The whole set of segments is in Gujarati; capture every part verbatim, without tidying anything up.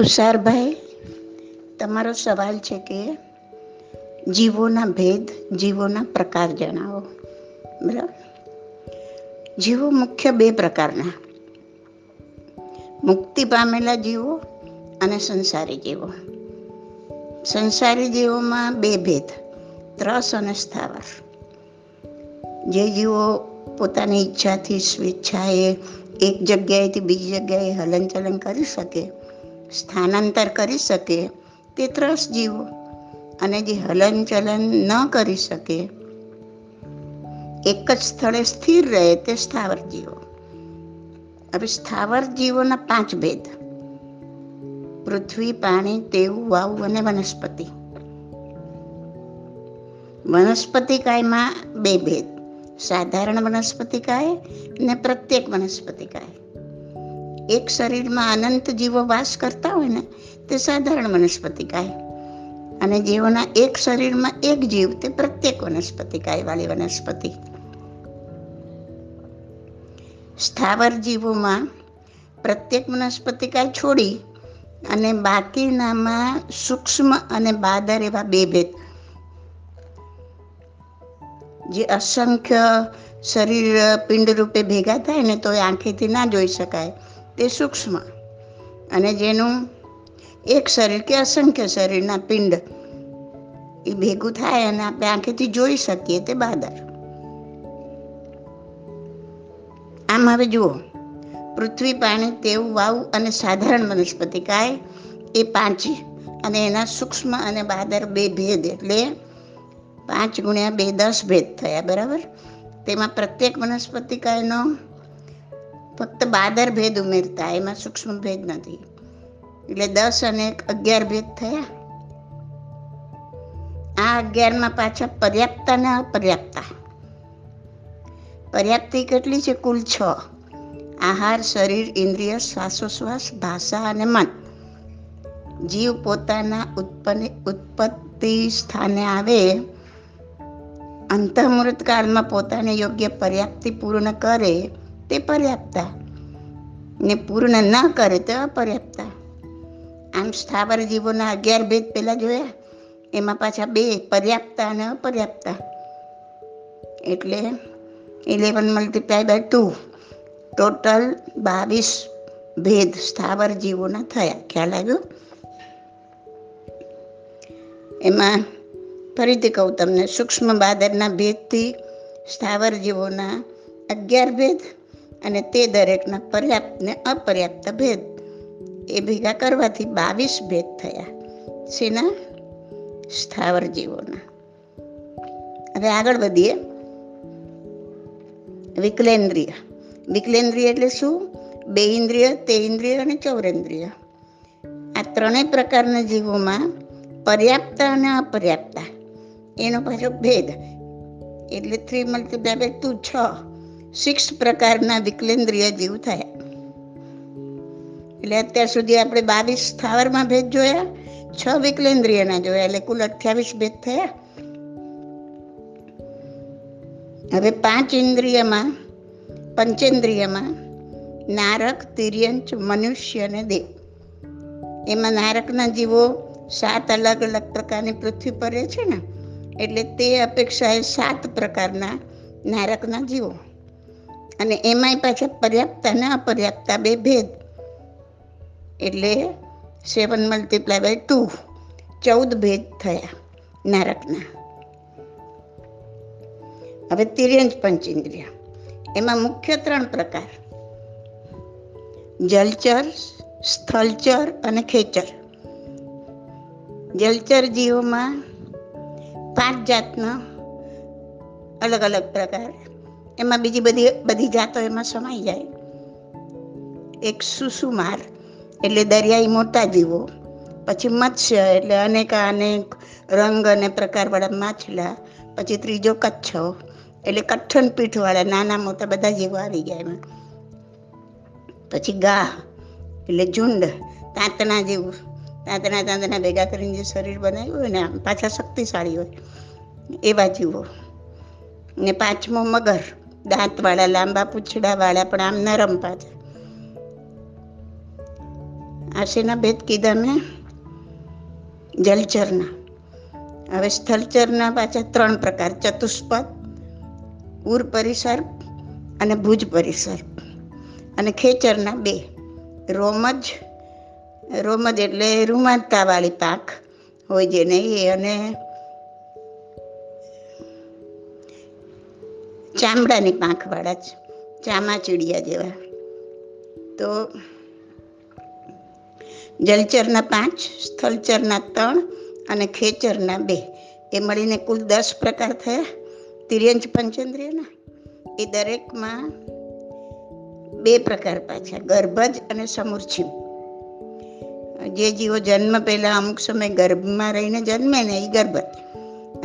તુષારભાઈ, તમારો સવાલ છે કે જીવોના ભેદ, જીવોના પ્રકાર જણાવો. બરાબર. જીવો મુખ્ય બે પ્રકારના: મુક્તિ પામેલા જીવો અને સંસારી જીવો. સંસારી જીવોમાં બે ભેદ: ત્રસ અને સ્થાવર. જે જીવો પોતાની ઈચ્છાથી સ્વેચ્છાએ એક જગ્યાએથી બીજી જગ્યાએ હલનચલન કરી શકે, સ્થાનાંતર કરી શકે, તે ત્રસ જીવો. અને જે હલનચલન ન કરી શકે, એક જ સ્થળે સ્થિર રહે, તે સ્થાવર જીવો. હવે સ્થાવર જીવોના પાંચ ભેદ: પૃથ્વી, પાણી, તેવું, વાવ અને વનસ્પતિ. વનસ્પતિકાયમાં બે ભેદ: સાધારણ વનસ્પતિકાય અને પ્રત્યેક વનસ્પતિકાય. એક શરીરમાં અનંત જીવો વાસ કરતા હોય ને, તે સાધારણ વનસ્પતિકાય. અને જીવોના એક શરીરમાં એક જીવ, તે પ્રત્યેક વનસ્પતિકાય વાળી વનસ્પતિ. સ્થાવર જીવોમાં પ્રત્યેક વનસ્પતિકાય છોડી અને બાકીનામાં સૂક્ષ્મ અને બાદર એવા બે ભેદ: જે અસંખ્ય શરીર પિંડ રૂપે ભેગા થાય ને તો એ આંખેથી ના જોઈ શકાય, તે સૂક્ષ્મ. અને જેનું એક શરીર કે અસંખ્ય શરીરના પિંડ એ ભેગું થાય અને આપણે આંખેથી જોઈ શકીએ, તે બાદર. આમ હવે જુઓ, પૃથ્વી, પાણી, તેવ, વાવ અને સાધારણ વનસ્પતિકાય એ પાંચી, અને એના સૂક્ષ્મ અને બાદર બે ભેદ, એટલે પાંચ ગુણ્યા બે દસ ભેદ થયા. બરાબર. તેમાં પ્રત્યેક વનસ્પતિકાયનો ફક્ત બાદર ભેદ ઉમેરતા, એમાં સૂક્ષ્મ ભેદ નથી, એટલે દસ અને અગિયાર ભેદ થયા. આ અગિયારમાં પાછા પર્યાપ્તા ને અપર્યાપ્તા. પર્યાપ્તિ કેટલી છે? કુલ છ: આહાર, શરીર, ઇન્દ્રિય, શ્વાસોશ્વાસ, ભાષા અને મન. જીવ પોતાના ઉત્પન્ન ઉત્પત્તિ સ્થાને આવે, અંતઃમૃત કાળમાં પોતાને યોગ્ય પર્યાપ્તિ પૂર્ણ કરે, તે પર્યાપ્તા, ને પૂર્ણ ન કરે તો અપર્યાપ્તા. આમ સ્થાવર જીવોના અગિયાર ભેદ પહેલા જોયા, એમાં પાછા બે: પર્યાપ્તા અને અપર્યાપ્તા. એટલે eleven multiply by two, total બાવીસ ભેદ સ્થાવર જીવોના થયા. ખ્યાલ આવ્યો? એમાં ફરીથી કહું તમને, સૂક્ષ્મ બાદરના ભેદથી સ્થાવર જીવોના અગિયાર ભેદ, અને તે દરેકના પર્યાપ્ત ને અપર્યાપ્ત ભેદ, એ ભેગા કરવાથી બાવીસ ભેદ થયા સેના? સ્થાવર જીવોના. હવે આગળ વધીએ. વિકલેન્દ્રિય. વિકલેન્દ્રિય એટલે શું? બે ઇન્દ્રિય, તે ઇન્દ્રિય અને ચૌરેન્દ્રિય. આ ત્રણેય પ્રકારના જીવોમાં પર્યાપ્તા અને અપર્યાપ્તા, એનો પાછો ભેદ, એટલે થ્રી મલ્ટીપ્લાય બાય ટુ, છ. સિક્સ પ્રકારના વિકલેન્દ્રિય જીવ થયા. એટલે અત્યાર સુધી આપણે બાવીસ સ્થાવરમાં ભેદ જોયા, છ વિકલેન્દ્રિયના જોયા, એટલે કુલ અઠ્યાવીસ ભેદ થયા. હવે પાંચ ઇન્દ્રિયમાં, પંચેન્દ્રિયમાં નારક, તિર્યંચ, મનુષ્ય અને દેવ. એમાં નારકના જીવો સાત અલગ અલગ પ્રકારની પૃથ્વી પર રહે છે ને, એટલે તે અપેક્ષાએ સાત પ્રકારના નારકના જીવો. અને એમાંય પાછા પર્યાપ્તા ને અપર્યાપ્તા બે ભેદ, એટલે સેવન મલ્ટીપ્લાય બાય ટુ, ચૌદ ભેદ થયા નારકના. હવે તિર્યંચ પંચેન્દ્રિય. એમાં મુખ્ય ત્રણ પ્રકાર: જલચર, સ્થળચર અને ખેચર. જલચર જીવોમાં પાંચ જાતનો અલગ અલગ પ્રકાર, એમાં બીજી બધી બધી જાતો એમાં સમાઈ જાય. એક સુસુમાર, એટલે દરિયાઈ મોટા જીવો. પછી મત્સ્ય, એટલે અનેકા અનેક રંગ અને પ્રકારવાળા માછલા. પછી ત્રીજો કચ્છો, એટલે કઠણ પીઠવાળા નાના મોટા બધા જીવો આવી ગયા એમાં. પછી ગાહ, એટલે ઝુંડ, તાંતણા જેવું, તાંતણા તાંતણા ભેગા કરીને જે શરીર બનાવ્યું હોય ને, આમ પાછા શક્તિશાળી હોય એવા જીવો. ને પાંચમો મગર, દાંતવાળા, લાંબા પૂંછડાવાળા, પણ આમ નરમ પાછા. આશેના ભેદ કીધા મેં જલચરના. હવે સ્થળચરના પાછા ત્રણ પ્રકાર: ચતુષ્પદ, ઉર પરિસર્પ અને ભુજ પરિસર્પ, અને ખેચરના બે: રોમજ, રોમજ એટલે રૂમાંતાવાળી પાક હોય જેને એ, અને ચામડાની પાંખવાળા જ, ચામાચીડિયા જેવા. તો જલચરના પાંચ, સ્થળચરના ત્રણ અને ખેચરના બે, એ મળીને કુલ દસ પ્રકાર થયા તિર્યંચ પંચેન્દ્રિયના. એ દરેકમાં બે પ્રકાર પાછા, ગર્ભજ અને સમુર્છિમ. જે જીવો જન્મ પહેલાં અમુક સમય ગર્ભમાં રહીને જન્મે ને એ ગર્ભજ,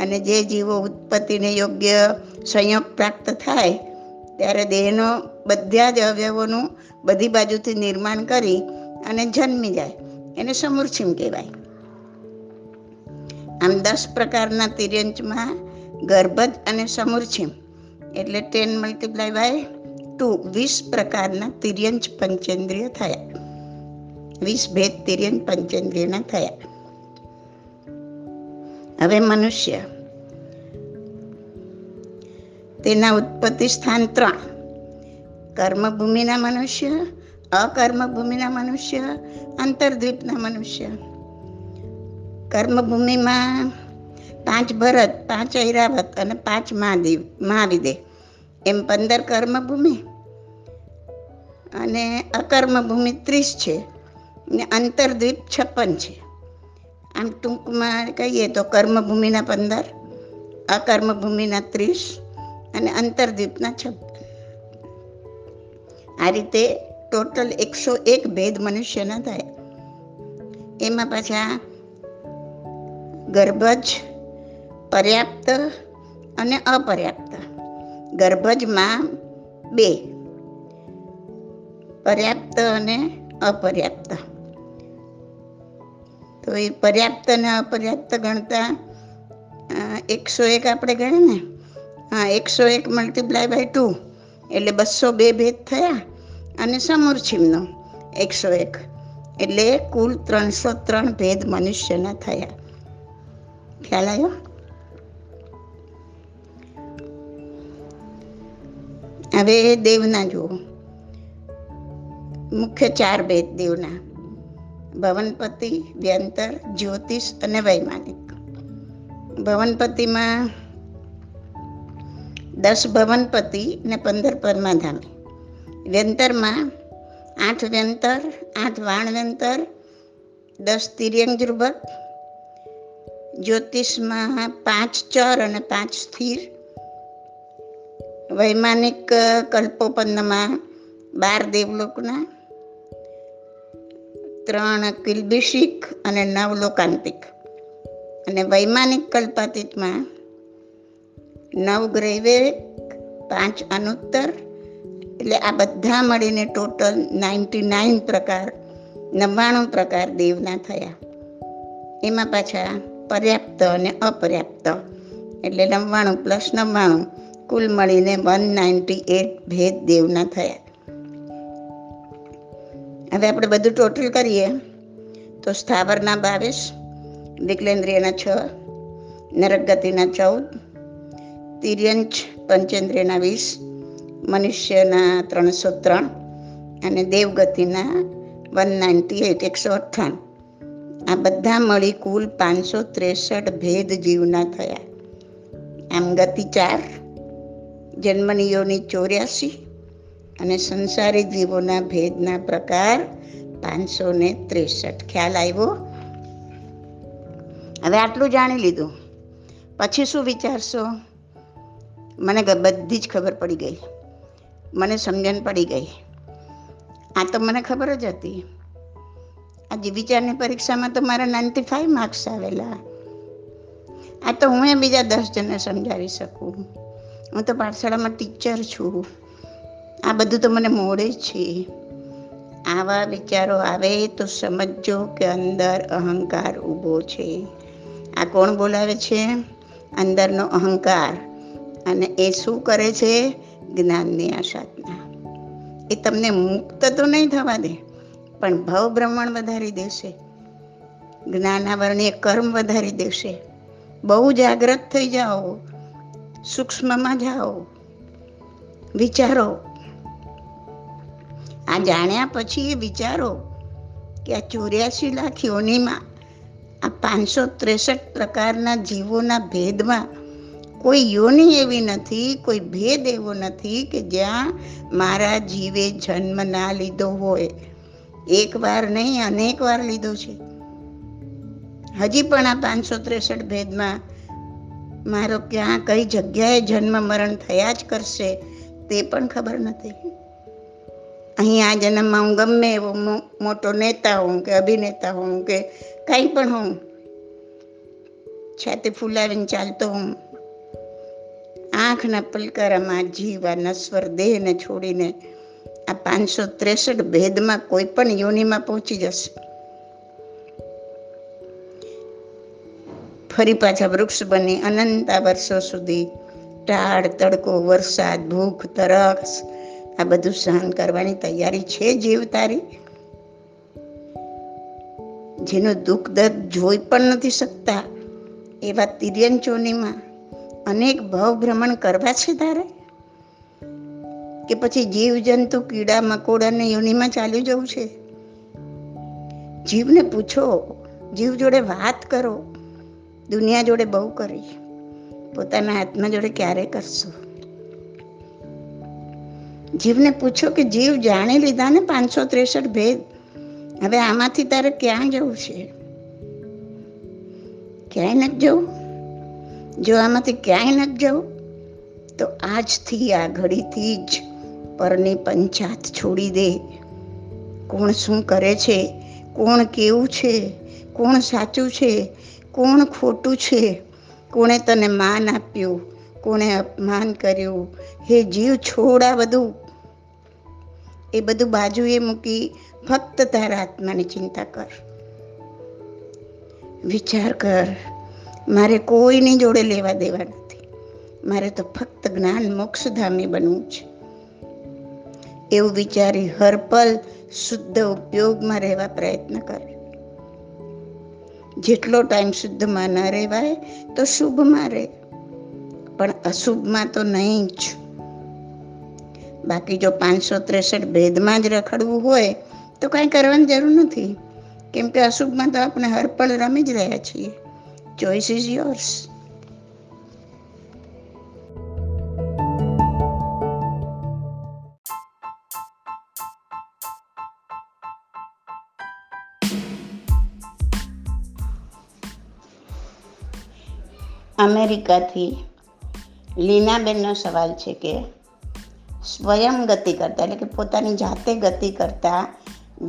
અને જે જીવો ઉત્પત્તિને યોગ્ય સંયોગ પ્રાપ્ત થાય ત્યારે દેહનો બધા જ અવયવોનું બધી બાજુથી નિર્માણ કરી અને જન્મી જાય એને સમુર્છિમ કહેવાય. આમ દસ પ્રકારના તિર્યંચમાં ગર્ભજ અને સમુર્છિમ એટલે ટેન મલ્ટીપ્લાય બાય ટુ વીસ પ્રકારના તિર્યંચ પંચેન્દ્રિય થયા. વીસ ભેદ તિર્યંચ પંચેન્દ્રિયના થયા. હવે મનુષ્ય, તેના ઉત્પત્તિ સ્થાન ત્રણ: કર્મભૂમિના મનુષ્ય, અકર્મભૂમિના મનુષ્ય, અંતરદ્વીપના મનુષ્ય. કર્મભૂમિમાં પાંચ ભરત, પાંચ ઐરાવત અને પાંચ મહાદેવ મહાવિદે, એમ પંદર કર્મભૂમિ, અને અકર્મભૂમિ ત્રીસ છે, ને અંતરદ્વીપ છપ્પન છે. આમ ટૂંકમાં કહીએ તો કર્મભૂમિના પંદર, અકર્મભૂમિના ત્રીસ અને અંતરદ્વીપના છપ્પન. આ રીતે ટોટલ એકસો એક ભેદ મનુષ્યના થાય. એમાં પાછા ગર્ભજ, પર્યાપ્ત અને અપર્યાપ્ત. ગર્ભજમાં બે, પર્યાપ્ત અને અપર્યાપ્ત. તો એ પર્યાપ્ત અને અપર્યાપ્ત ગણતા એકસો એક આપણે ગણે ને, હા, એકસો એક મલ્ટીપ્લાય બાય ટુ એટલે બસો બે ભેદ થયા, અને સમુર્છિમનો એકસો એક એટલે કુલ ત્રણસો ત્રણ ભેદ મનુષ્યના થયા. ખ્યાલ આવ્યો? હવે દેવના જુઓ. મુખ્ય ચાર ભેદ દેવના: ભવનપતિ, વ્યંતર, જ્યોતિષ અને વૈમાનિક. ભવનપતિમાં દસ ભવનપતિ ને પંદર પરમાધામી. વ્યંતરમાં આઠ વ્યંતર, આઠ વાણવ્યંતર, દસ તિર્યંગ ધ્રુવક. જ્યોતિષમાં પાંચ ચર અને પાંચ સ્થિર. વૈમાનિક કલ્પોપન્નમાં બાર દેવલોકના, ત્રણ કિલ્બિશિક અને નવ લોકાંતિક. અને વૈમાનિક કલ્પાતીતમાં નવ ગ્રૈવેક, પાંચ અનુત્તર, એટલે આ બધા મળીને ટોટલ નાઇન્ટી નાઇન પ્રકાર, નવ્વાણું પ્રકાર દેવના થયા. એમાં પાછા પર્યાપ્ત અને અપર્યાપ્ત એટલે નવ્વાણું પ્લસ નવ્વાણું, કુલ મળીને વન નાઇન્ટી એટ ભેદ દેવના થયા. હવે આપણે બધું ટોટલ કરીએ તો સ્થાવરના બાવીસ, વિકલેન્દ્રિયના છ, નરકગતિના ચૌદ, તિર્યંચ પંચેન્દ્રિયના વીસ, મનુષ્યના ત્રણસો ત્રણ અને દેવગતિના વન નાઇન્ટી એટ, એકસો અઠ્ઠાણું. આ બધા મળી કુલ પાંચસો ત્રેસઠ ભેદ જીવના થયા. આમ ગતિ ચાર, જન્મનીયોની ચોર્યાસી અને સંસારી જીવોના ભેદના પ્રકાર પાંચસો ને ત્રેસઠ. ખ્યાલ આવ્યો? હવે આટલું જાણી લીધું પછી શું વિચારશો? મને બધી જ ખબર પડી ગઈ, મને સમજણ પડી ગઈ, આ તો મને ખબર જ હતી. આજે વિચારની પરીક્ષામાં તો મારા નાઇન્ટી ફાઇવ માર્ક્સ આવેલા. આ તો હું એ બીજા દસ જણને સમજાવી શકું. હું તો પાઠશાળામાં ટીચર છું. આ બધું તો મને મોડે છે. આવા વિચારો આવે તો સમજો કે અંદર અહંકાર ઊભો છે. આ કોણ બોલાવે છે? અંદરનો અહંકાર. અને એ શું કરે છે? જ્ઞાનની આ સાધના. એ તમને મુક્ત તો નહીં થવા દે, પણ ભવ બ્રહ્માંડ વધારી દેશે, જ્ઞાનાવરણીય કર્મ વધારી દેશે. બહુ જાગ્રત થઈ જાઓ, સૂક્ષ્મમાં જાઓ, વિચારો. આ જાણ્યા પછી એ વિચારો કે આ ચોર્યાસી લાખ યોનીમાં, આ પાંચસો ત્રેસઠ પ્રકારના જીવોના ભેદમાં કોઈ યોની એવી નથી, કોઈ ભેદ એવો નથી કે જ્યાં મારા જીવે જન્મ ના લીધો હોય. એક વાર નહીં, અનેક વાર લીધો છે. હજી પણ આ પાંચસો ત્રેસઠ ભેદમાં મારો ક્યાં કઈ જગ્યાએ જન્મ મરણ થયા જ કરશે તે પણ ખબર નથી. અહીં આ જન્મમાં હું ગમે એવો મોટો નેતા હોઉં કે અભિનેતા હોઉં કે કંઈ પણ હોઉં, છાતી ફૂલાવીને ચાલતો હોઉં, આંખના પલકારામાં જીવા નશ્વર દેહને છોડીને આ પાંચસો ત્રેસઠ ભેદમાં કોઈ પણ યોનિમાં પહોંચી જશે. ફરી પાછા વૃક્ષ બની અનંત વર્ષો સુધી ટાળ, તડકો, વરસાદ, ભૂખ, તરસ આ બધું સહન કરવાની તૈયારી છે જીવ તારી, જેનું દુઃખ દર્દ જોઈ પણ નથી શકતા એવા તિર્યન ચોનીમાં અનેક ભવ ભ્રમણ કરવા છે તારે? કે પછી જીવ જંતુ કીડા મકોડાને યોનિમાં ચાલ્યું જવું છે? જીવને પૂછો, જીવ જોડે વાત કરો. દુનિયા જોડે બહુ કરી, પોતાના આત્મા જોડે ક્યારે કરશું? જીવને પૂછો કે જીવ જાણી લીધા ને પાંચસો ત્રેસઠ ભેદ, હવે આમાંથી તારે ક્યાં જવું છે? ક્યાંય નથી જવું. જો આમાંથી ક્યાંય નથી જવું તો આજથી, આ ઘડીથી જ પરની પંચાયત છોડી દે. કોણ શું કરે છે, કોણ કેવું છે, કોણ સાચું છે, કોણ ખોટું છે, કોણે તને માન આપ્યું, કોણે અપમાન કર્યું, હે જીવ છોડ આ બધું. એ બધું બાજુએ મૂકી ફક્ત તારા આત્માની ચિંતા કર. વિચાર કર, મારે કોઈની જોડે લેવા દેવા નથી, મારે તો ફક્ત જ્ઞાન મોક્ષધામી બનવું છે. એવું વિચારી હર પલ શુદ્ધ ઉપયોગમાં રહેવા પ્રયત્ન કર. જેટલો ટાઈમ શુદ્ધમાં ન રહેવાય તો શુભમાં રહે, પણ અશુભમાં તો નહીં જ. બાકી જો પાંચસો ત્રેસઠ ભેદમાં જ રખડવું હોય તો કાંઈ કરવાની જરૂર નથી, કેમ કે અશુભમાં તો આપણે હરપળ રમી જ રહ્યા છીએ. Choice is yours. અમેરિકાથી લીનાબેનનો સવાલ છે કે સ્વયં ગતિ કરતા, એટલે કે પોતાની જાતે ગતિ કરતા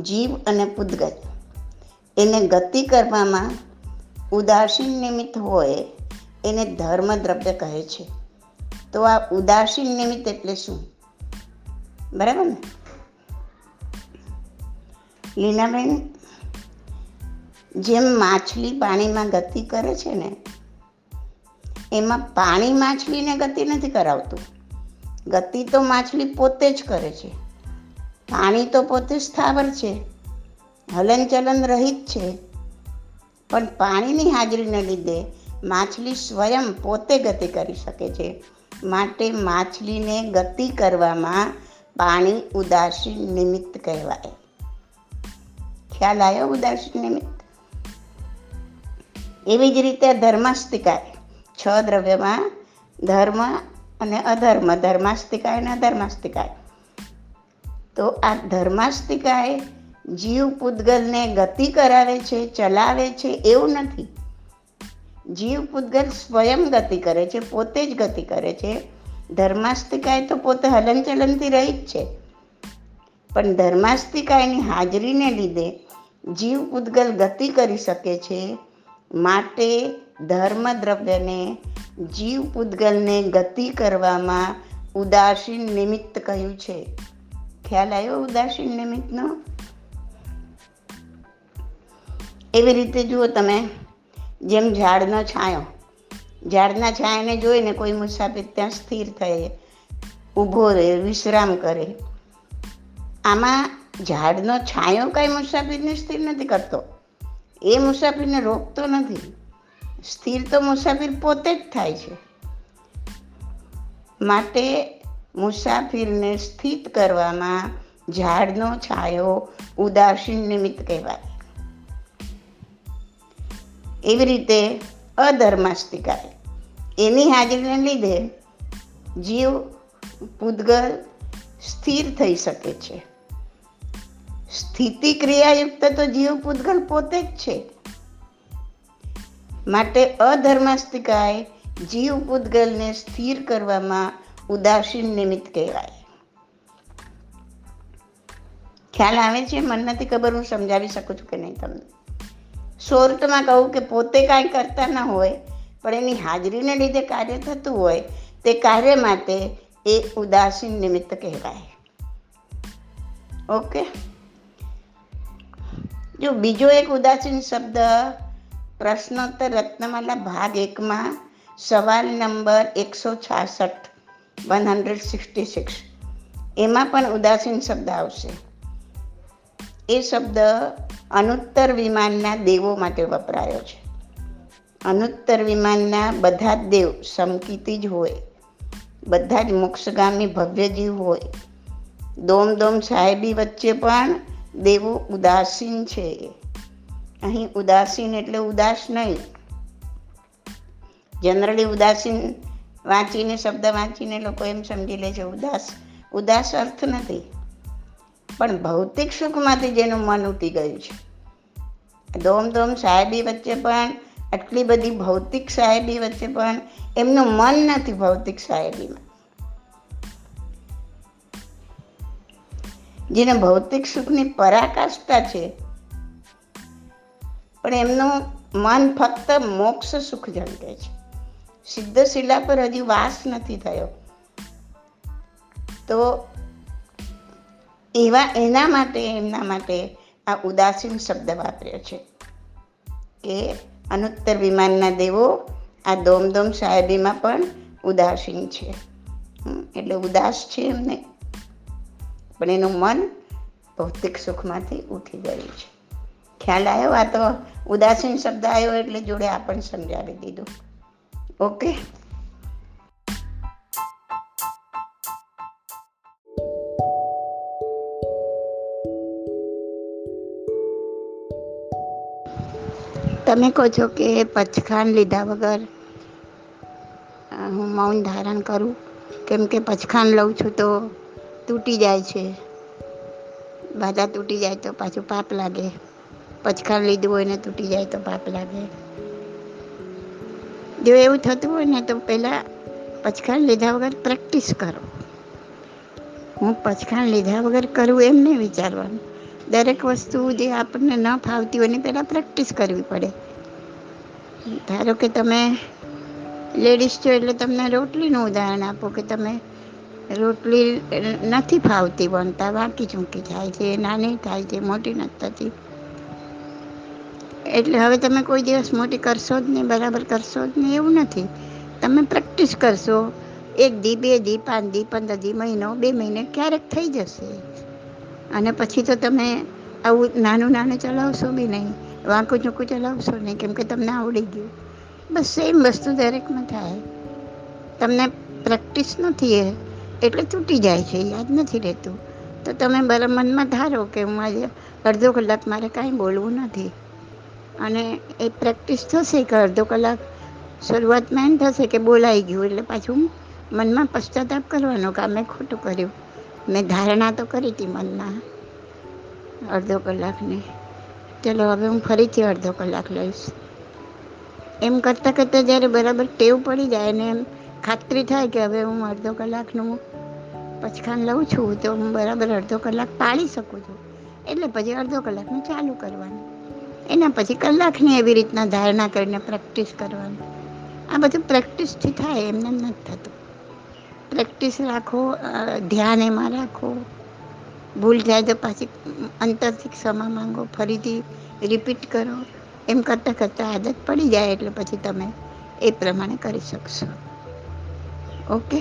જીવ અને પૂદગલ એને ગતિ કરવામાં ઉદાસીન નિમિત્ત હોય એને ધર્મદ્રવ્ય કહે છે. તો આ ઉદાસીન નિમિત્ત એટલે શું? બરાબર ને લીનાબેન? જેમ માછલી પાણીમાં ગતિ કરે છે ને, એમાં પાણી માછલીને ગતિ નથી કરાવતું. ગતિ તો માછલી પોતે જ કરે છે. પાણી તો પોતે સ્થાવર છે, હલનચલન રહિત છે, પણ પાણીની હાજરીને લીધે માછલી સ્વયં પોતે ગતિ કરી શકે છે. માટે માછલીને ગતિ કરવામાં પાણી ઉદાસીન નિમિત્ત કહેવાય. ખ્યાલ આવ્યો? ઉદાસીન નિમિત્ત. એવી જ રીતે ધર્માસ્તિકાય, છ દ્રવ્યમાં ધર્મ અને અધર્મ, ધર્માસ્તિકાય અને અધર્માસ્તિકાય. તો આ ધર્માસ્તિકાય જીવ પૂદગલને ગતિ કરાવે છે, ચલાવે છે એવું નથી. જીવ પૂદગલ સ્વયં ગતિ કરે છે, પોતે જ ગતિ કરે છે. ધર્માસ્તિકાય તો પોતે હલનચલનથી રહિત છે, પણ ધર્માસ્તિકાયની હાજરીને લીધે જીવ પૂદગલ ગતિ કરી શકે છે. માટે ધર્મ દ્રવ્યને જીવ પૂદગલને ગતિ કરવામાં ઉદાસીન નિમિત્ત કહ્યું છે. ખ્યાલ આવ્યો ઉદાસીન નિમિત્તનો? એવી રીતે જુઓ તમે, જેમ ઝાડનો છાંયો, ઝાડના છાંયાને જોઈને કોઈ મુસાફિર ત્યાં સ્થિર થઈએ, ઊભો રહે, વિશ્રામ કરે. આમાં ઝાડનો છાંયો કાંઈ મુસાફરીને સ્થિર નથી કરતો, એ મુસાફરીને રોકતો નથી. સ્થિર તો મુસાફિર પોતે જ થાય છે. માટે મુસાફિરને સ્થિત કરવામાં ઝાડનો છાંયો ઉદાસીન નિમિત્ત કહેવાય. એવી રીતે અધર્માસ્તિકાએ એની હાજરીને લીધે જીવ પૂદગલ સ્થિર થઈ શકે છે. સ્થિતિ ક્રિયાયુક્ત તો જીવ પૂદગલ પોતે જ છે. માટે અધર્માસ્તિકાએ જીવ પૂદગલને સ્થિર કરવામાં ઉદાસીન નિમિત્ત કહેવાય. ખ્યાલ આવે છે? મને નથી ખબર હું સમજાવી શકું છું કે નહીં તમને. સોરતમાં કહું કે પોતે કાંઈ કરતા ન હોય પણ એની હાજરીને લીધે કાર્ય થતું હોય તે કાર્ય માટે એ ઉદાસીન નિમિત્ત કહેવાય. ઓકે, જો બીજો એક ઉદાસીન શબ્દ પ્રશ્નોત્તર રત્નમાલા ભાગ એકમાં સવાલ નંબર એકસો છાસઠ વન હંડ્રેડ સિક્સટી સિક્સ એમાં પણ ઉદાસીન શબ્દ આવશે. એ શબ્દ અનુત્તર વિમાનના દેવો માટે વપરાયો છે. અનુત્તર વિમાનના બધા જ દેવ સમકીતી જ હોય, બધા જ મોક્ષગામી ભવ્યજીવ હોય. દોમ દોમ સાહેબી વચ્ચે પણ દેવો ઉદાસીન છે. અહીં ઉદાસીન એટલે ઉદાસ નહીં. જનરલી ઉદાસીન વાંચીને શબ્દ વાંચીને લોકો એમ સમજી લે છે ઉદાસ. ઉદાસ અર્થ નથી, પણ ભૌતિક સુખમાંથી જેનું મન ઉટી ગયું છે. દોમ દોમ સાહેબી વચ્ચે પણ, આટલી બધી ભૌતિક સાહેબી વચ્ચે પણ એમનું મન નથી ભૌતિક સાહેબીમાં. જેને ભૌતિક સુખની પરાકાષ્ઠા છે પણ એમનું મન ફક્ત મોક્ષ સુખ ઝંપે છે. સિદ્ધ શિલા પર હજી વાસ નથી થયો, તો એવા એના માટે એમના માટે આ ઉદાસીન શબ્દ વાપર્યો છે કે અનુત્તર વિમાનના દેવો આ દોમદોમ સાહેબીમાં પણ ઉદાસીન છે. એટલે ઉદાસ છે એમને, પણ એનું મન ભૌતિક સુખમાંથી ઉઠી ગયું છે. ખ્યાલ આવ્યો? આ તો ઉદાસીન શબ્દ આવ્યો એટલે જોડે આ પણ સમજાવી દીધું. ઓકે, તમે કહો છો કે પચખાન લીધા વગર હું મૌન ધારણ કરું કેમ કે પચખાન લઉં છું તો તૂટી જાય છે, બાધા તૂટી જાય તો પાછું પાપ લાગે. પચખાણ લીધું હોય ને તૂટી જાય તો પાપ લાગે. જો એવું થતું હોય ને તો પહેલાં પચખાણ લીધા વગર પ્રેક્ટિસ કરો. હું પચખાણ લીધા વગર કરું એમ નહીં વિચારવાનું. દરેક વસ્તુ જે આપણને ન ફાવતી હોય એની પહેલાં પ્રેક્ટિસ કરવી પડે. ધારો કે તમે લેડીઝ છો એટલે તમને રોટલીનું ઉદાહરણ આપો કે તમે રોટલી નથી ફાવતી, બનતા વાંકી ચૂંકી થાય છે, નાની થાય છે, મોટી નથી થતી. એટલે હવે તમે કોઈ દિવસ મોટી કરશો જ નહીં, બરાબર કરશો જ નહીં એવું નથી. તમે પ્રેક્ટિસ કરશો, એક દી, બે દી, પાંચ દી, પંદર દી, મહિનો, બે મહિને ક્યારેક થઈ જશે. અને પછી તો તમે આવું નાનું નાનું ચલાવશો બી નહીં, વાંકું ચૂંકું ચલાવશો નહીં કેમ કે તમને આવડી ગયું. બસ સેમ વસ્તુ દરેકમાં થાય. તમને પ્રેક્ટિસ નથી એ એટલે તૂટી જાય છે, યાદ નથી રહેતું. તો તમે બરા મનમાં ધારો કે હું આજે અડધો કલાક મારે કાંઈ બોલવું નથી, અને એ પ્રેક્ટિસ થશે કે અડધો કલાક શરૂઆતમાં એમ થશે કે બોલાઈ ગયું એટલે પાછું મનમાં પશ્ચાતાપ કરવાનો કે મેં ખોટું કર્યું, મેં ધારણા તો કરી હતી મનમાં અડધો કલાકની, ચલો હવે હું ફરીથી અડધો કલાક લઈશ. એમ કરતાં કરતાં જ્યારે બરાબર ટેવ પડી જાય અને એમ ખાતરી થાય કે હવે હું અડધો કલાકનું પચખાન લઉં છું તો હું બરાબર અડધો કલાક પાળી શકું છું, એટલે પછી અડધો કલાકનું ચાલુ કરવાનું. એના પછી કલાકની એવી રીતના ધારણા કરીને પ્રેક્ટિસ કરવાની. આ બધું પ્રેક્ટિસથી થાય, એમને એમ નથી થતું. પ્રેક્ટિસ રાખો, ધ્યાન એમાં રાખો. ભૂલ જાય તો પાછી અંતરથી ક્ષમા માંગો, ફરીથી રિપીટ કરો. એમ કરતાં કરતાં આદત પડી જાય એટલે પછી તમે એ પ્રમાણે કરી શકશો. ઓકે,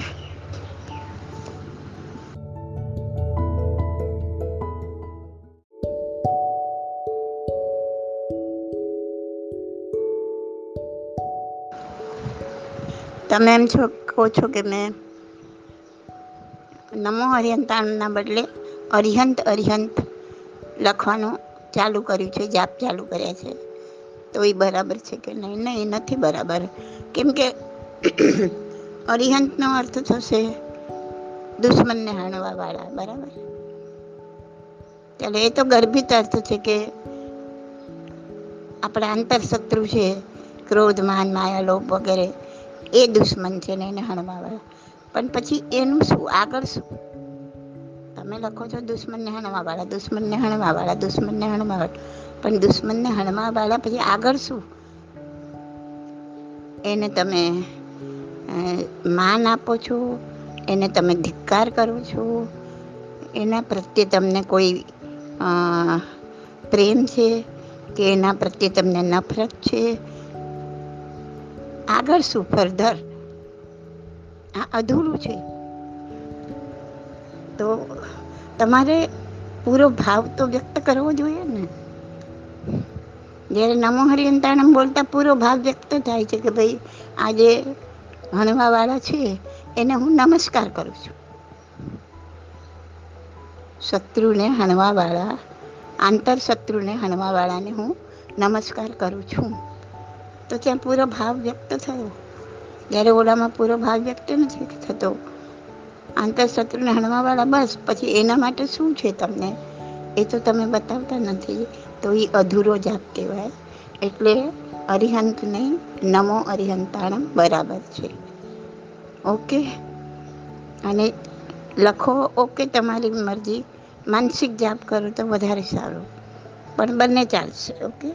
તમે એમ છો કહો છો કે મેં નમો હરિહંતાણના બદલે અરિહંત અરિહંત લખવાનું ચાલુ કર્યું છે, જાપ ચાલુ કર્યા છે, તો એ બરાબર છે કે નહીં? નહીં, એ નથી બરાબર. કેમ કે અરિહંતનો અર્થ થશે દુશ્મનને હાણવાવાળા, બરાબર? ત્યારે એ તો ગર્ભિત અર્થ છે કે આપણા આંતરશત્રુ છે, ક્રોધ, માન, માયા, લોભ વગેરે એ દુશ્મન છે ને એને હણવાવાળા. પણ પછી એનું શું, આગળ શું? તમે લખો છો દુશ્મનને હણવાવાળા, દુશ્મનને હણવાવાળા, દુશ્મનને હણવાવાળા, પણ દુશ્મનને હણવાવાળા પછી આગળ શું? એને તમે માન આપો છો, એને તમે ધિક્કાર કરો છો, એના પ્રત્યે તમને કોઈ પ્રેમ છે કે એના પ્રત્યે તમને નફરત છે, આગળ શું? ફર્ધર આ અધૂરું છે. તો તમારે પૂરો ભાવ તો વ્યક્ત કરવો જોઈએ ને. જ્યારે નમો હરિહંતાણમ બોલતા પૂરો ભાવ વ્યક્ત થાય છે કે ભાઈ આજે હણવાવાળા છે એને હું નમસ્કાર કરું છું. શત્રુને હણવાવાળા, આંતર શત્રુને હણવાવાળાને હું નમસ્કાર કરું છું. તો ત્યાં પૂરો ભાવ વ્યક્ત થયો, જ્યારે ઓલામાં પૂરો ભાવ વ્યક્ત નથી થતો. આંતરશત્રુને હણવાવાળા, બસ પછી એના માટે શું છે તમને એ તો તમે બતાવતા નથી, તો એ અધૂરો જાપ કહેવાય. એટલે અરિહંત નહીં, નમો અરિહંતાણમ બરાબર છે. ઓકે, અને લખો ઓકે, તમારી મરજી. માનસિક જાપ કરો તો વધારે સારું, પણ બંને ચાલશે. ઓકે.